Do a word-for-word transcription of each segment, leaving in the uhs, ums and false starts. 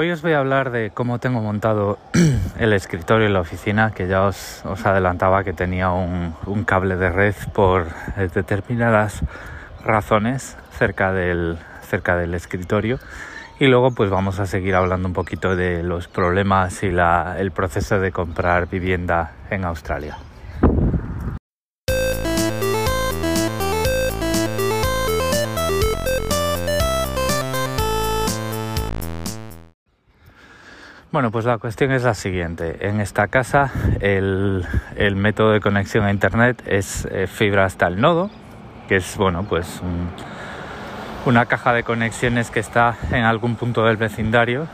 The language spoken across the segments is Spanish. Hoy os voy a hablar de cómo tengo montado el escritorio y la oficina, que ya os, os adelantaba que tenía un, un cable de red por determinadas razones cerca del, cerca del escritorio. Y luego pues vamos a seguir hablando un poquito de los problemas y la, el proceso de comprar vivienda en Australia. Bueno, pues la cuestión es la siguiente. En esta casa el, el método de conexión a internet es eh, fibra hasta el nodo, que es, bueno, pues un, una caja de conexiones que está en algún punto del vecindario,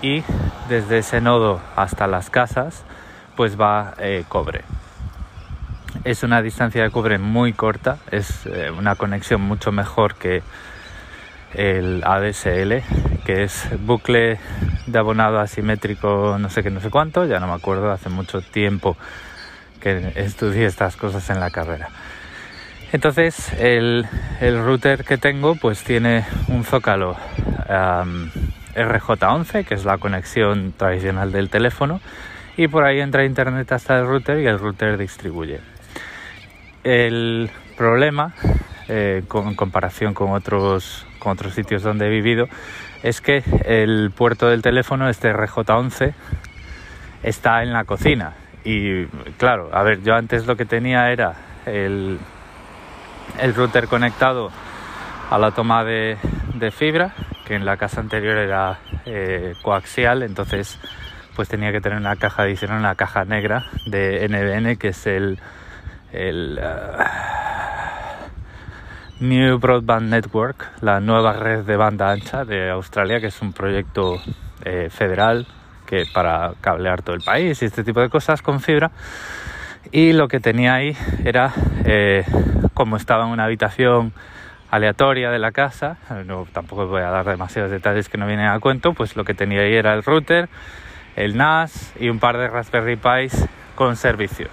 y desde ese nodo hasta las casas pues va eh, cobre. Es una distancia de cobre muy corta, es eh, una conexión mucho mejor que el A D S L, que es bucle de abonado asimétrico, no sé qué, no sé cuánto, ya no me acuerdo, hace mucho tiempo que estudié estas cosas en la carrera. Entonces el, el router que tengo pues tiene un zócalo um, R J once, que es la conexión tradicional del teléfono, y por ahí entra internet hasta el router y el router distribuye. El problema, eh, con, en comparación con otros, con otros sitios donde he vivido, es que el puerto del teléfono, este R J once, está en la cocina. Y claro, a ver, yo antes lo que tenía era el, el router conectado a la toma de, de fibra, que en la casa anterior era eh, coaxial, entonces pues tenía que tener una caja adicional, una caja negra de N B N, que es el, el uh, New Broadband Network, la nueva red de banda ancha de Australia, que es un proyecto eh, federal que para cablear todo el país y este tipo de cosas con fibra. Y lo que tenía ahí era, eh, como estaba en una habitación aleatoria de la casa, no, tampoco voy a dar demasiados detalles que no vienen a cuento, pues lo que tenía ahí era el router, el N A S y un par de Raspberry Pis con servicios.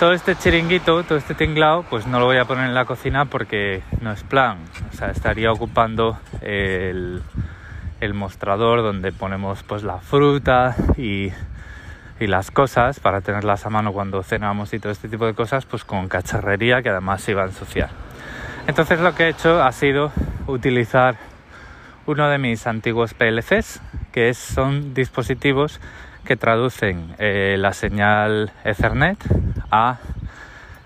Todo este chiringuito, todo este tinglao, pues no lo voy a poner en la cocina porque no es plan. O sea, estaría ocupando el, el mostrador donde ponemos pues la fruta y, y las cosas para tenerlas a mano cuando cenamos y todo este tipo de cosas, pues con cacharrería que además se iba a ensuciar. Entonces lo que he hecho ha sido utilizar uno de mis antiguos P L Cs, que es, son dispositivos que traducen eh, la señal Ethernet a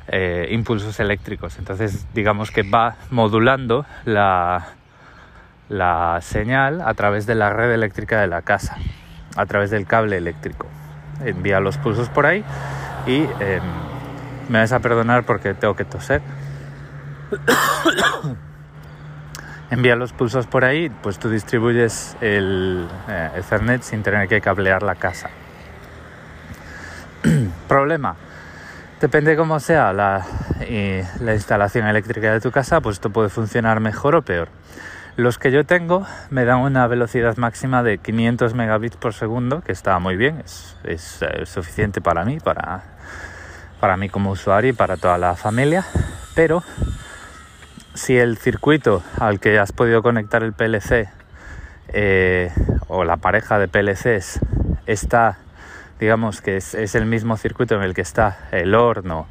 eh, impulsos eléctricos. Entonces digamos que va modulando la, la señal a través de la red eléctrica de la casa, a través del cable eléctrico. Envía los pulsos por ahí y eh, me vais a perdonar porque tengo que toser. Envía los pulsos por ahí, pues tú distribuyes el eh, Ethernet sin tener que cablear la casa. Problema. Depende cómo sea la, eh, la instalación eléctrica de tu casa, pues esto puede funcionar mejor o peor. Los que yo tengo me dan una velocidad máxima de quinientos megabits por segundo, que está muy bien, es, es eh, suficiente para mí, para, para mí como usuario y para toda la familia, pero si el circuito al que has podido conectar el P L C eh, o la pareja de P L Cs está, digamos que es, es el mismo circuito en el que está el horno,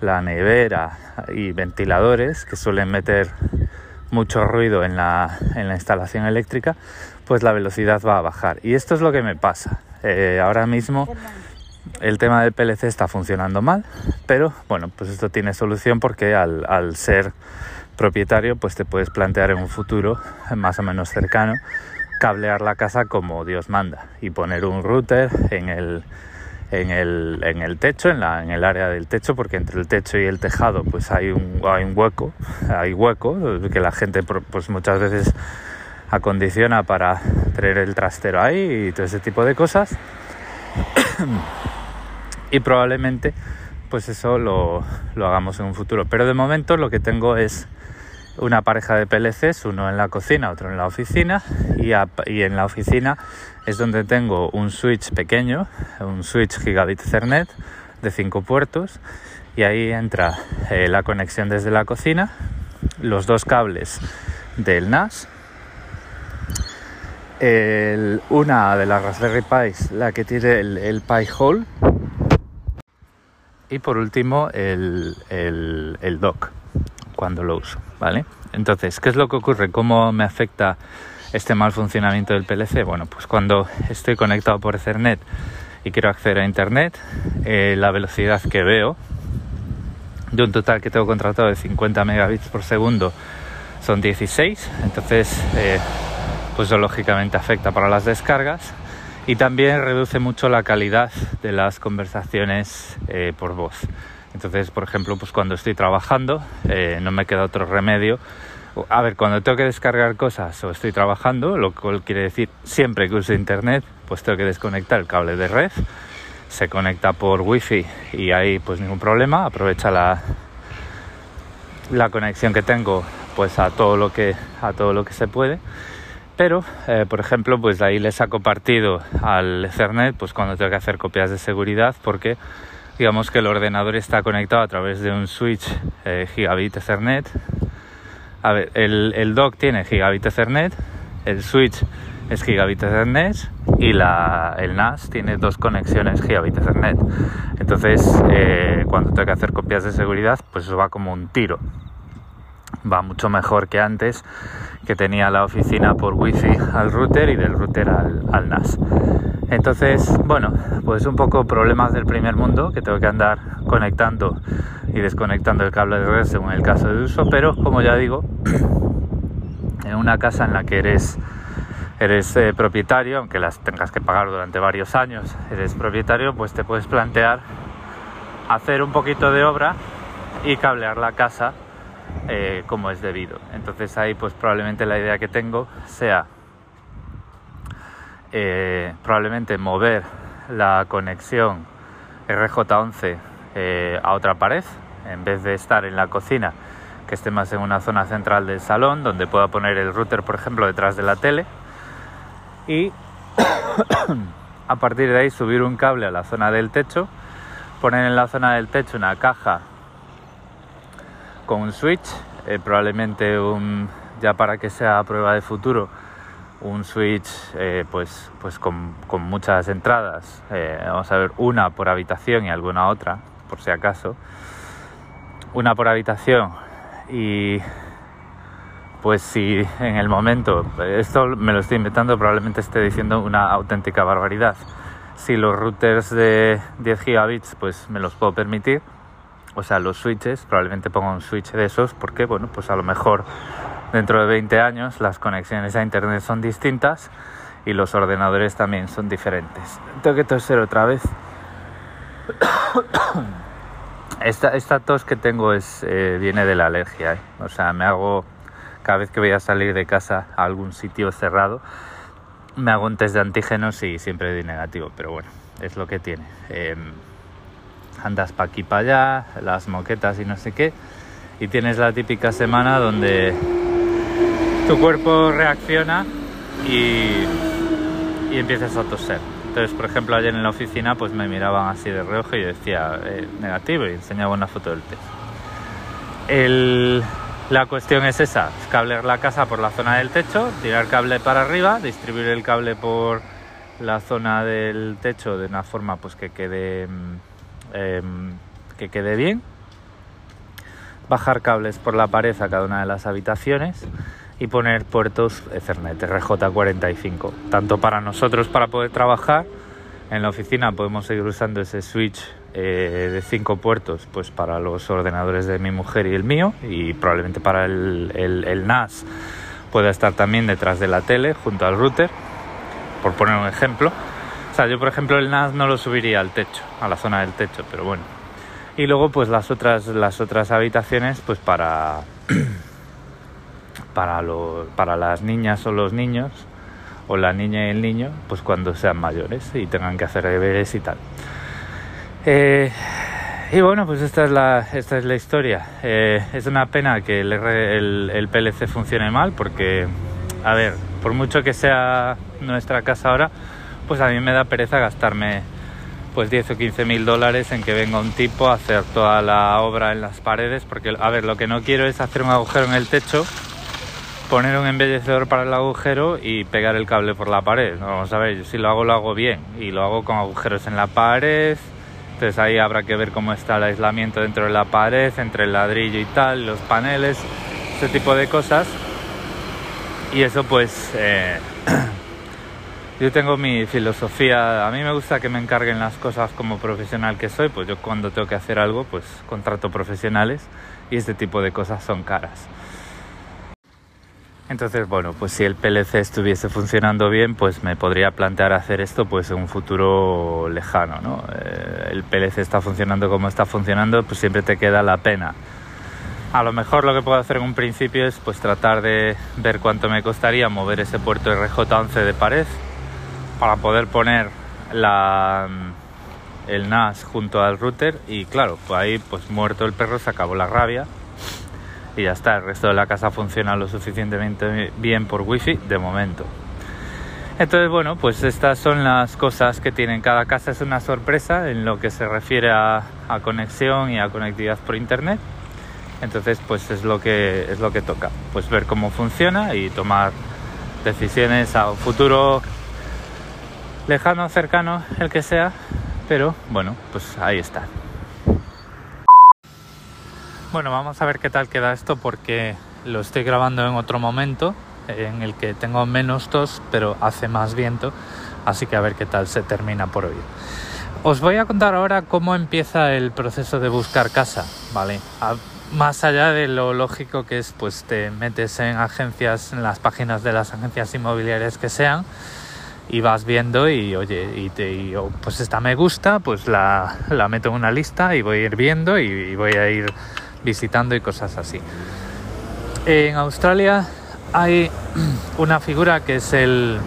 la nevera y ventiladores, que suelen meter mucho ruido en la, en la instalación eléctrica, pues la velocidad va a bajar. Y esto es lo que me pasa. Eh, ahora mismo el tema del P L C está funcionando mal, pero bueno, pues esto tiene solución porque al, al ser propietario, pues te puedes plantear en un futuro más o menos cercano cablear la casa como Dios manda y poner un router en el, en el, en el techo, en, la, en el área del techo, porque entre el techo y el tejado pues hay un, hay un hueco, hay hueco que la gente pues muchas veces acondiciona para tener el trastero ahí y todo ese tipo de cosas. Y probablemente pues eso lo, lo hagamos en un futuro, pero de momento lo que tengo es una pareja de P L Cs, uno en la cocina, otro en la oficina, y, a, y en la oficina es donde tengo un switch pequeño, un switch Gigabit Ethernet de cinco puertos, y ahí entra eh, la conexión desde la cocina, los dos cables del N A S el, una de las Raspberry Pis, la que tiene el, el Pi-Hole, y por último el, el, el dock cuando lo uso, ¿vale? Entonces, ¿qué es lo que ocurre? ¿Cómo me afecta este mal funcionamiento del P L C? Bueno, pues cuando estoy conectado por Ethernet y quiero acceder a Internet, eh, la velocidad que veo, de un total que tengo contratado de cincuenta megabits por segundo, son dieciséis, entonces eh, pues eso lógicamente afecta para las descargas y también reduce mucho la calidad de las conversaciones eh, por voz. Entonces, por ejemplo, pues cuando estoy trabajando eh, no me queda otro remedio. A ver, cuando tengo que descargar cosas o estoy trabajando, lo cual quiere decir siempre que use internet, pues tengo que desconectar el cable de red. Se conecta por wifi y ahí pues ningún problema, aprovecha la, la conexión que tengo pues a todo lo que, a todo lo que se puede. Pero, eh, por ejemplo, pues de ahí le saco partido al Ethernet pues cuando tengo que hacer copias de seguridad, porque digamos que el ordenador está conectado a través de un switch eh, Gigabit Ethernet. A ver, el, el dock tiene Gigabit Ethernet, el switch es Gigabit Ethernet y la, el N A S tiene dos conexiones Gigabit Ethernet. Entonces, eh, cuando tengo que hacer copias de seguridad, pues eso va como un tiro. Va mucho mejor que antes, que tenía la oficina por wifi al router y del router al, al N A S. Entonces, bueno, pues un poco problemas del primer mundo, que tengo que andar conectando y desconectando el cable de red según el caso de uso, pero como ya digo, en una casa en la que eres, eres eh, propietario, aunque las tengas que pagar durante varios años, eres propietario, pues te puedes plantear hacer un poquito de obra y cablear la casa eh, como es debido. Entonces ahí pues probablemente la idea que tengo sea eh, probablemente mover la conexión R J once eh, a otra pared, en vez de estar en la cocina, que esté más en una zona central del salón, donde pueda poner el router, por ejemplo, detrás de la tele, y a partir de ahí subir un cable a la zona del techo, poner en la zona del techo una caja con un switch, eh, probablemente un, ya para que sea a prueba de futuro, un switch eh, pues, pues con, con muchas entradas, eh, vamos a ver, una por habitación y alguna otra, por si acaso, una por habitación. Y pues si en el momento, esto me lo estoy inventando, probablemente esté diciendo una auténtica barbaridad, si los routers de diez gigabits pues me los puedo permitir, o sea los switches, probablemente ponga un switch de esos, porque bueno, pues a lo mejor dentro de veinte años las conexiones a internet son distintas y los ordenadores también son diferentes. Tengo que toser otra vez. Esta, esta tos que tengo es eh, viene de la alergia, ¿eh? O sea, me hago, cada vez que voy a salir de casa a algún sitio cerrado, me hago un test de antígenos y siempre doy negativo, pero bueno, es lo que tiene. Eh, andas pa' aquí, pa' allá, las moquetas y no sé qué, y tienes la típica semana donde tu cuerpo reacciona y, y empiezas a toser. Entonces, por ejemplo, ayer en la oficina pues me miraban así de reojo y yo decía eh, negativo y enseñaba una foto del test. El, la cuestión es esa, es cablear la casa por la zona del techo, tirar cable para arriba, distribuir el cable por la zona del techo de una forma pues que quede, eh, que quede bien, bajar cables por la pared a cada una de las habitaciones y poner puertos Ethernet R J cuarenta y cinco, tanto para nosotros para poder trabajar en la oficina, podemos seguir usando ese switch eh, de cinco puertos pues para los ordenadores de mi mujer y el mío, y probablemente para el, el, el N A S pueda estar también detrás de la tele junto al router, por poner un ejemplo. O sea, yo por ejemplo el N A S no lo subiría al techo, a la zona del techo, pero bueno. Y luego pues las otras, las otras habitaciones pues para... Para, lo, para las niñas o los niños, o la niña y el niño, pues cuando sean mayores y tengan que hacer deberes y tal. Eh, y bueno, pues esta es la, esta es la historia. Eh, es una pena que el, el, el P L C funcione mal, porque, a ver, por mucho que sea nuestra casa ahora, pues a mí me da pereza gastarme pues diez o quince mil dólares en que venga un tipo a hacer toda la obra en las paredes, porque, a ver, lo que no quiero es hacer un agujero en el techo poner un embellecedor para el agujero y pegar el cable por la pared. Vamos a ver, yo si lo hago, lo hago bien, y lo hago con agujeros en la pared. Entonces ahí habrá que ver cómo está el aislamiento dentro de la pared, entre el ladrillo y tal, los paneles, ese tipo de cosas. Y eso pues... Eh, yo tengo mi filosofía, a mí me gusta que me encarguen las cosas como profesional que soy, pues yo cuando tengo que hacer algo, pues contrato profesionales y este tipo de cosas son caras. Entonces, bueno, pues si el P L C estuviese funcionando bien, pues me podría plantear hacer esto pues en un futuro lejano, ¿no? Eh, el P L C está funcionando como está funcionando, pues siempre te queda la pena. A lo mejor lo que puedo hacer en un principio es pues tratar de ver cuánto me costaría mover ese puerto R J once de pared para poder poner la, el N A S junto al router, y claro, pues ahí pues muerto el perro, se acabó la rabia y ya está, el resto de la casa funciona lo suficientemente bien por wifi de momento. Entonces bueno, pues estas son las cosas que tienen cada casa, es una sorpresa en lo que se refiere a, a conexión y a conectividad por internet. Entonces pues es lo que es lo que toca, pues ver cómo funciona y tomar decisiones a un futuro lejano, cercano, el que sea, pero bueno, pues ahí está. Bueno, vamos a ver qué tal queda esto porque lo estoy grabando en otro momento en el que tengo menos tos pero hace más viento, así que a ver qué tal se termina por hoy. Os voy a contar ahora cómo empieza el proceso de buscar casa, ¿vale? A Más allá de lo lógico que es, pues te metes en agencias, en las páginas de las agencias inmobiliarias que sean, y vas viendo y oye, y te, y, oh, pues esta me gusta, pues la, la meto en una lista y voy a ir viendo y, y voy a ir visitando y cosas así. En Australia hay una figura que es el,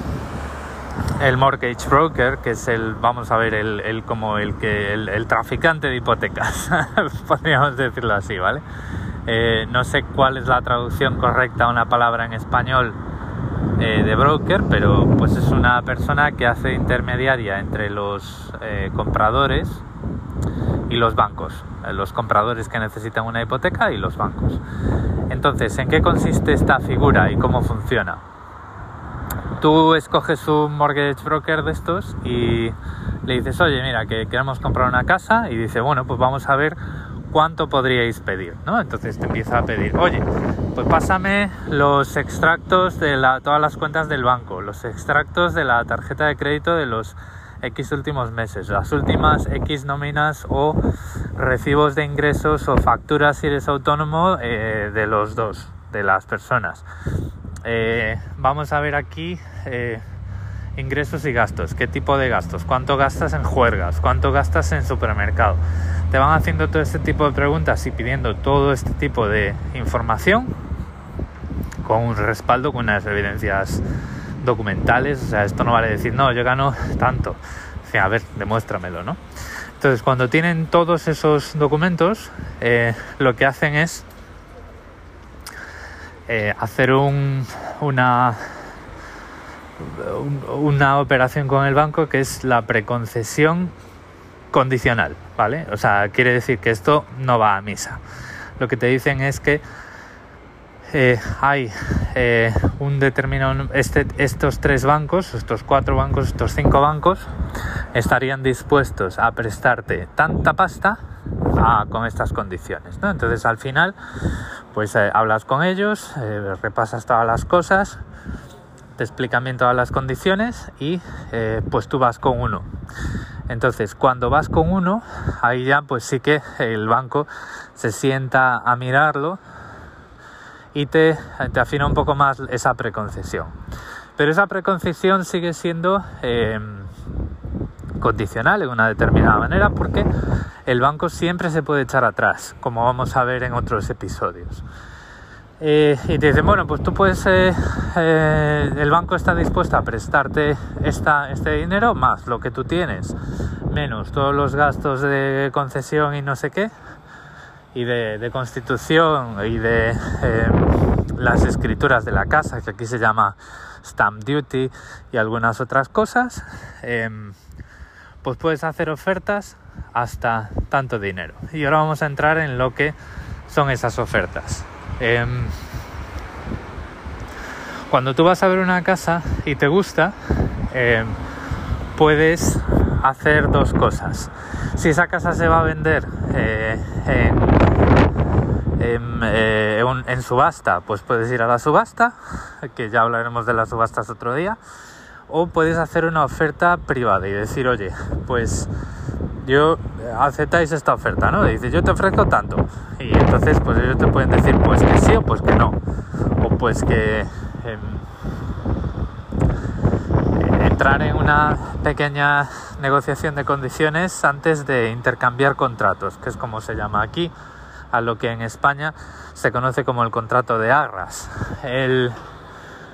el mortgage broker, que es el, vamos a ver, el, el como el que el, el traficante de hipotecas, podríamos decirlo así, ¿vale? Eh, no sé cuál es la traducción correcta a una palabra en español eh, de broker, pero pues es una persona que hace intermediaria entre los eh, compradores y los bancos, los compradores que necesitan una hipoteca y los bancos. Entonces, ¿en qué consiste esta figura y cómo funciona? Tú escoges un mortgage broker de estos y le dices, oye, mira, que queremos comprar una casa, y dice, bueno, pues vamos a ver cuánto podríais pedir, ¿no? Entonces te empieza a pedir, oye, pues pásame los extractos de la, todas las cuentas del banco, los extractos de la tarjeta de crédito de los X últimos meses, las últimas X nóminas o recibos de ingresos o facturas si eres autónomo eh, de los dos, de las personas. Eh, vamos a ver aquí eh, ingresos y gastos, qué tipo de gastos, cuánto gastas en juergas, cuánto gastas en supermercado. Te van haciendo todo este tipo de preguntas y pidiendo todo este tipo de información con un respaldo, con unas evidencias documentales. O sea, esto no vale decir, no, yo gano tanto, o sea, a ver, demuéstramelo, ¿no? Entonces cuando tienen todos esos documentos, eh, lo que hacen es Eh, hacer un, una, un, una operación con el banco que es la preconcesión condicional, ¿vale? O sea, quiere decir que esto no va a misa. Lo que te dicen es que eh, hay eh, un determinado... Este, estos tres bancos, estos cuatro bancos, estos cinco bancos, estarían dispuestos a prestarte tanta pasta Ah, con estas condiciones, ¿no? Entonces al final pues eh, hablas con ellos, eh, repasas todas las cosas, te explican bien todas las condiciones y eh, pues tú vas con uno. Entonces cuando vas con uno, ahí ya pues sí que el banco se sienta a mirarlo y te, te afina un poco más esa preconcesión, pero esa preconcesión sigue siendo eh, condicional en una determinada manera, porque el banco siempre se puede echar atrás, como vamos a ver en otros episodios. Eh, y te dicen, bueno, pues tú puedes, eh, eh, el banco está dispuesto a prestarte esta, este dinero más lo que tú tienes, menos todos los gastos de concesión y no sé qué, y de, de constitución y de eh, las escrituras de la casa, que aquí se llama Stamp Duty y algunas otras cosas. Eh, pues puedes hacer ofertas hasta tanto dinero. Y ahora vamos a entrar en lo que son esas ofertas. Eh, cuando tú vas a ver una casa y te gusta, eh, puedes hacer dos cosas. Si esa casa se va a vender eh, en, en, eh, en, en subasta, pues puedes ir a la subasta, que ya hablaremos de las subastas otro día, o puedes hacer una oferta privada y decir, oye, pues yo aceptáis esta oferta, ¿no? Y dices, yo te ofrezco tanto. Y entonces, pues ellos te pueden decir, pues que sí o pues que no. O pues que... Eh, entrar en una pequeña negociación de condiciones antes de intercambiar contratos, que es como se llama aquí, a lo que en España se conoce como el contrato de arras. El,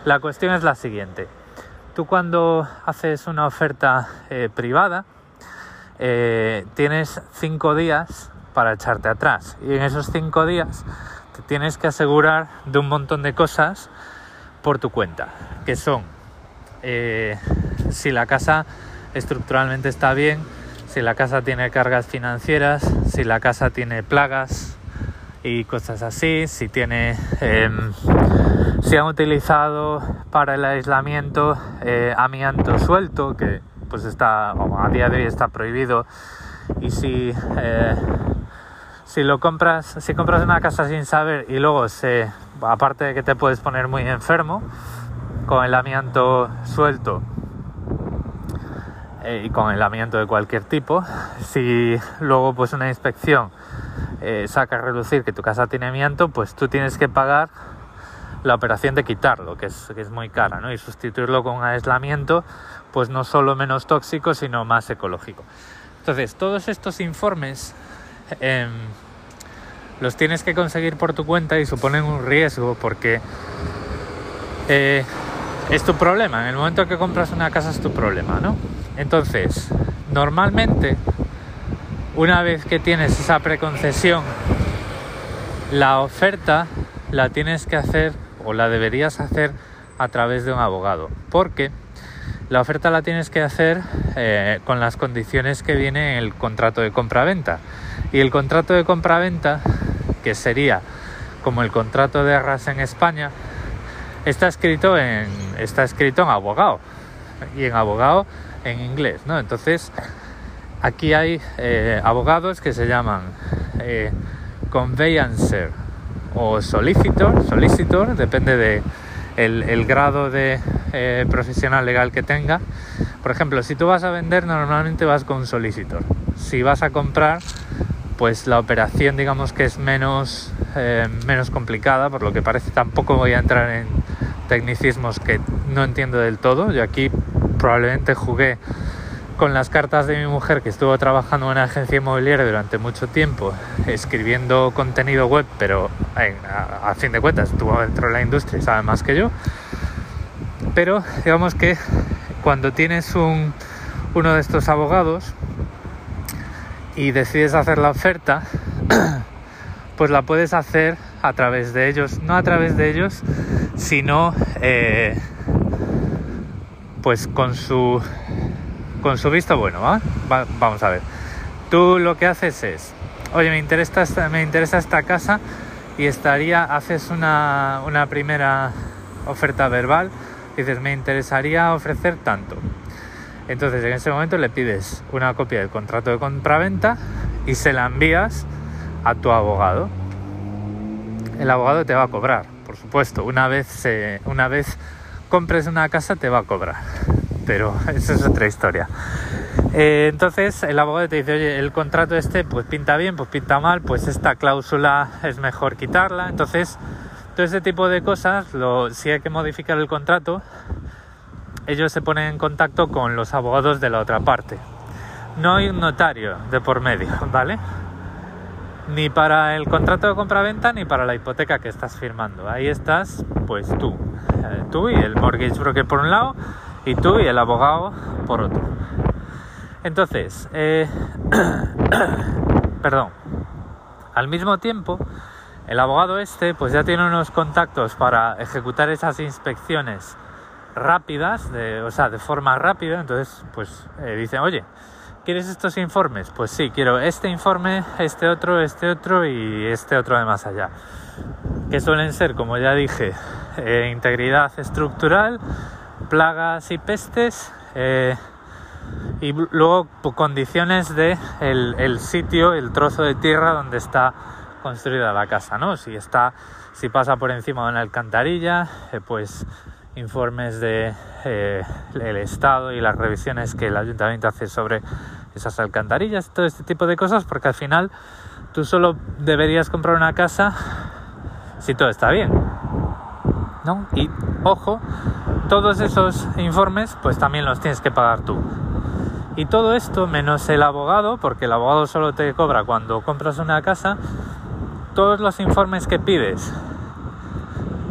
la cuestión es la siguiente. Tú cuando haces una oferta eh, privada, eh, tienes cinco días para echarte atrás. Y en esos cinco días te tienes que asegurar de un montón de cosas por tu cuenta, que son eh, si la casa estructuralmente está bien, si la casa tiene cargas financieras, si la casa tiene plagas y cosas así, si tiene... Eh, Si han utilizado para el aislamiento eh, amianto suelto, que pues está a día de hoy está prohibido, y si eh, si lo compras, si compras una casa sin saber y luego se, aparte de que te puedes poner muy enfermo con el amianto suelto eh, y con el amianto de cualquier tipo, si luego pues una inspección eh, saca a relucir que tu casa tiene amianto, pues tú tienes que pagar la operación de quitarlo, que es, que es muy cara, ¿no? Y sustituirlo con un aislamiento, pues no solo menos tóxico, sino más ecológico. Entonces, todos estos informes eh, los tienes que conseguir por tu cuenta y suponen un riesgo porque eh, es tu problema. En el momento que compras una casa es tu problema, ¿no? Entonces, normalmente, una vez que tienes esa preconcesión, la oferta la tienes que hacer o la deberías hacer a través de un abogado, porque la oferta la tienes que hacer eh, con las condiciones que viene en el contrato de compraventa, y el contrato de compraventa, que sería como el contrato de arras en España, está escrito en está escrito en abogado y en abogado en inglés, ¿no? Entonces aquí hay eh, abogados que se llaman eh, conveyancer o solicitor, solicitor, depende de el, el grado de eh, profesional legal que tenga. Por ejemplo, si tú vas a vender, normalmente vas con un solicitor. Si vas a comprar, pues la operación, digamos que es menos, eh, menos complicada, por lo que parece. Tampoco voy a entrar en tecnicismos que no entiendo del todo. Yo aquí probablemente jugué con las cartas de mi mujer, que estuvo trabajando en una agencia inmobiliaria durante mucho tiempo, escribiendo contenido web, pero en, a, a fin de cuentas estuvo dentro de la industria y sabe más que yo. Pero digamos que cuando tienes un, uno de estos abogados y decides hacer la oferta, pues la puedes hacer a través de ellos, no a través de ellos, sino eh, pues con su... con su visto bueno, ¿eh? Va, vamos a ver. Tú lo que haces es, oye, me interesa esta, me interesa esta casa y estaría, haces una, una primera oferta verbal, dices, me interesaría ofrecer tanto. Entonces, en ese momento le pides una copia del contrato de compraventa y se la envías a tu abogado. El abogado te va a cobrar, por supuesto. Una vez, se, una vez compres una casa te va a cobrar, pero eso es otra historia. Eh, entonces el abogado te dice, oye, el contrato este pues pinta bien, pues pinta mal, pues esta cláusula es mejor quitarla. Entonces, todo ese tipo de cosas, lo, si hay que modificar el contrato, ellos se ponen en contacto con los abogados de la otra parte. No hay un notario de por medio, ¿vale? Ni para el contrato de compraventa ni para la hipoteca que estás firmando. Ahí estás, pues tú. Eh, tú y el mortgage broker por un lado, y tú y el abogado por otro. Entonces, eh, perdón, al mismo tiempo, el abogado este pues ya tiene unos contactos para ejecutar esas inspecciones rápidas, de, o sea, de forma rápida. Entonces, pues eh, dicen, oye, ¿quieres estos informes? Pues sí, quiero este informe, este otro, este otro y este otro de más allá. Que suelen ser, como ya dije, eh, integridad estructural, plagas y pestes, eh, y luego condiciones de el, el sitio, el trozo de tierra donde está construida la casa, ¿no? Si está, si pasa por encima de una alcantarilla, eh, pues informes de eh, el estado y las revisiones que el ayuntamiento hace sobre esas alcantarillas, todo este tipo de cosas, porque al final tú solo deberías comprar una casa si todo está bien, ¿no? Y ojo, todos esos informes pues también los tienes que pagar tú. Y todo esto menos el abogado, porque el abogado solo te cobra cuando compras una casa, todos los informes que pides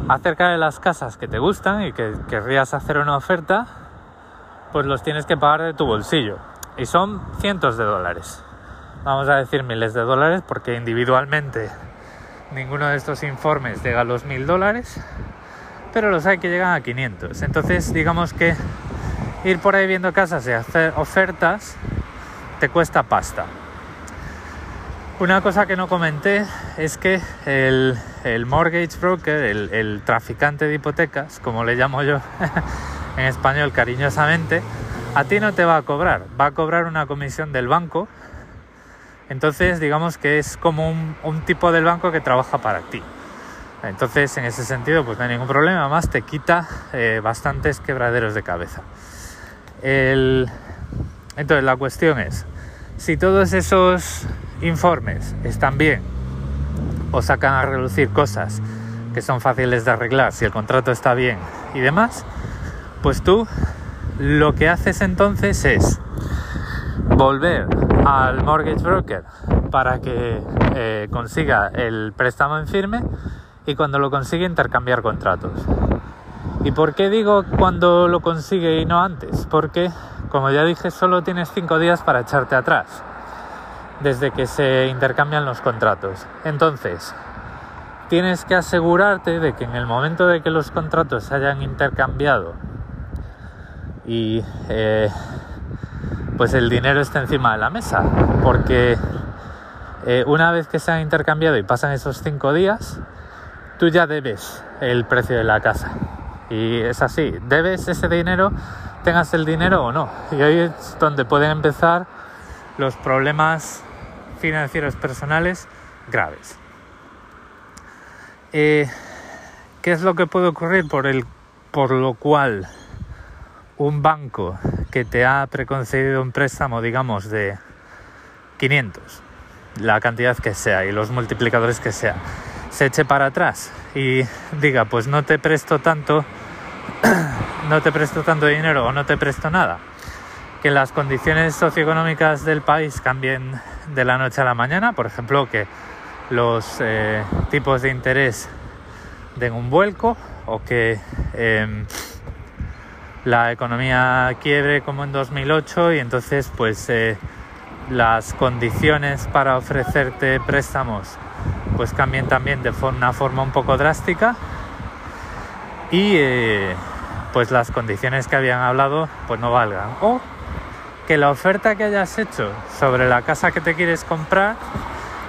acerca de las casas que te gustan y que querrías hacer una oferta, pues los tienes que pagar de tu bolsillo. Y son cientos de dólares, vamos a decir miles de dólares, porque individualmente ninguno de estos informes llega a los mil dólares, pero los hay que llegan a quinientos. Entonces, digamos que ir por ahí viendo casas y hacer ofertas te cuesta pasta. Una cosa que no comenté es que el, el mortgage broker, el, el traficante de hipotecas, como le llamo yo en español cariñosamente, a ti no te va a cobrar, va a cobrar una comisión del banco. Entonces, digamos que es como un, un tipo del banco que trabaja para ti. Entonces, en ese sentido, pues no hay ningún problema. Además, te quita eh, bastantes quebraderos de cabeza. El... Entonces, la cuestión es, si todos esos informes están bien o sacan a relucir cosas que son fáciles de arreglar, si el contrato está bien y demás, pues tú lo que haces entonces es volver al mortgage broker para que eh, consiga el préstamo en firme, y cuando lo consigue intercambiar contratos. ¿Y por qué digo cuando lo consigue y no antes? Porque, como ya dije, solo tienes cinco días para echarte atrás desde que se intercambian los contratos. Entonces, tienes que asegurarte de que en el momento de que los contratos se hayan intercambiado y eh, pues el dinero esté encima de la mesa, porque eh, una vez que se han intercambiado y pasan esos cinco días, tú ya debes el precio de la casa. Y es así, debes ese dinero, tengas el dinero o no. Y ahí es donde pueden empezar los problemas financieros personales graves. Eh, ¿Qué es lo que puede ocurrir por, el, por lo cual un banco que te ha preconcedido un préstamo, digamos, de quinientos, la cantidad que sea y los multiplicadores que sea, se eche para atrás y diga, pues no te presto tanto, no te presto tanto dinero o no te presto nada? Que las condiciones socioeconómicas del país cambien de la noche a la mañana, por ejemplo, que los eh, tipos de interés den un vuelco, o que eh, la economía quiebre como en dos mil ocho, y entonces pues eh, las condiciones para ofrecerte préstamos pues cambien también de una forma un poco drástica, y eh, pues las condiciones que habían hablado pues no valgan, o que la oferta que hayas hecho sobre la casa que te quieres comprar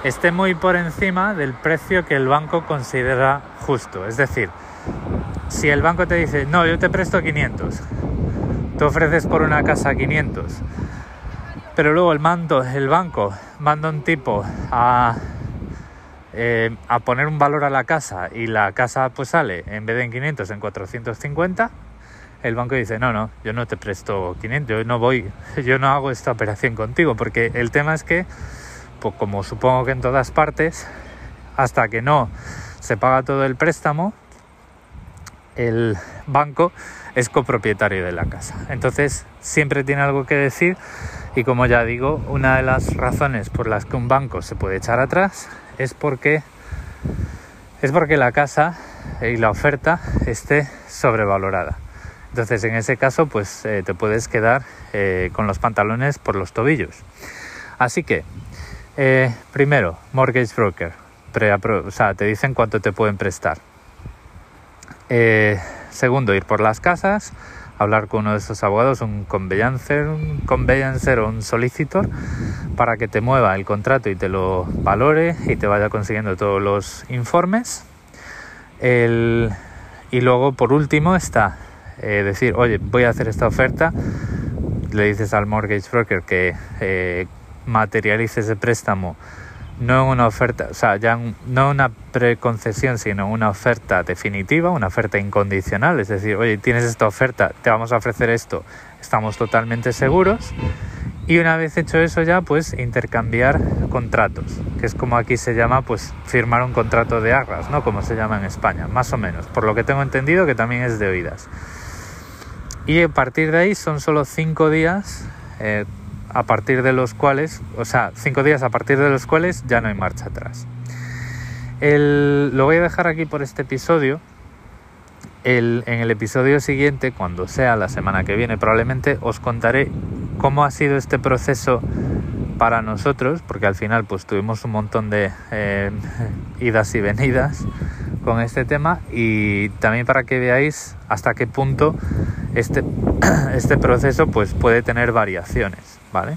esté muy por encima del precio que el banco considera justo. Es decir, si el banco te dice, no, yo te presto quinientos, te ofreces por una casa quinientos, pero luego el, mando, el banco manda un tipo a, eh, a poner un valor a la casa, y la casa pues sale, en vez de en quinientos, en cuatrocientos cincuenta, el banco dice, no, no, yo no te presto quinientos, yo no voy, yo no hago esta operación contigo, porque el tema es que, pues como supongo que en todas partes, hasta que no se paga todo el préstamo, el banco es copropietario de la casa. Entonces siempre tiene algo que decir, y como ya digo, una de las razones por las que un banco se puede echar atrás es porque es porque la casa y la oferta esté sobrevalorada. Entonces en ese caso pues eh, te puedes quedar eh, con los pantalones por los tobillos. Así que eh, primero, mortgage broker, pre-apro- o sea, te dicen cuánto te pueden prestar. Eh, segundo, ir por las casas, hablar con uno de esos abogados, un conveyancer, un conveyancer o un solicitor, para que te mueva el contrato y te lo valore y te vaya consiguiendo todos los informes. El, Y luego, por último, está eh, decir, oye, voy a hacer esta oferta, le dices al mortgage broker que eh, materialice ese préstamo, no en una oferta, o sea, ya no una preconcesión, sino una oferta definitiva, una oferta incondicional, es decir, oye, tienes esta oferta, te vamos a ofrecer esto, estamos totalmente seguros. Y una vez hecho eso ya, pues intercambiar contratos, que es como aquí se llama, pues firmar un contrato de arras, ¿no? Como se llama en España, más o menos, por lo que tengo entendido, que también es de oídas. Y a partir de ahí son solo cinco días, eh, a partir de los cuales, o sea, cinco días a partir de los cuales ya no hay marcha atrás. El, lo voy a dejar aquí por este episodio. El, en el episodio siguiente, cuando sea la semana que viene, probablemente os contaré cómo ha sido este proceso para nosotros, porque al final pues tuvimos un montón de eh, idas y venidas con este tema, y también para que veáis hasta qué punto este, este proceso pues puede tener variaciones, ¿vale?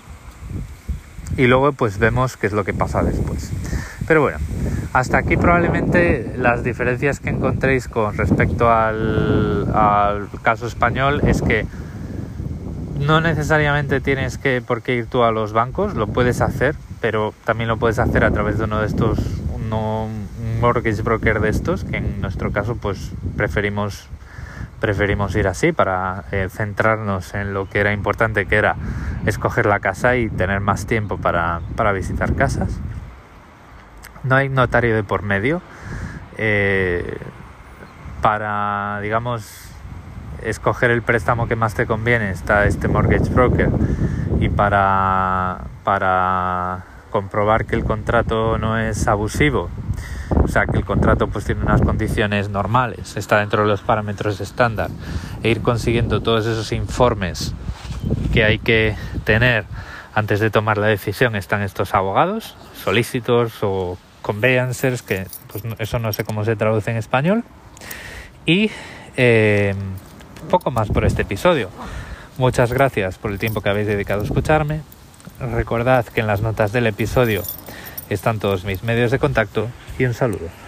Y luego pues vemos qué es lo que pasa después. Pero bueno, hasta aquí probablemente las diferencias que encontréis con respecto al, al caso español es que no necesariamente tienes que por qué ir tú a los bancos, lo puedes hacer, pero también lo puedes hacer a través de uno de estos, uno, un mortgage broker de estos, que en nuestro caso pues preferimos, preferimos ir así para eh, centrarnos en lo que era importante, que era escoger la casa y tener más tiempo para, para visitar casas. No hay notario de por medio eh, para, digamos, escoger el préstamo que más te conviene. Está este mortgage broker, y para para comprobar que el contrato no es abusivo, o sea, que el contrato pues tiene unas condiciones normales, está dentro de los parámetros estándar, e ir consiguiendo todos esos informes que hay que tener antes de tomar la decisión, están estos abogados, solicitors o conveyancers, que pues eso no sé cómo se traduce en español. Y eh, poco más por este episodio. Muchas gracias por el tiempo que habéis dedicado a escucharme. Recordad que en las notas del episodio están todos mis medios de contacto, y un saludo.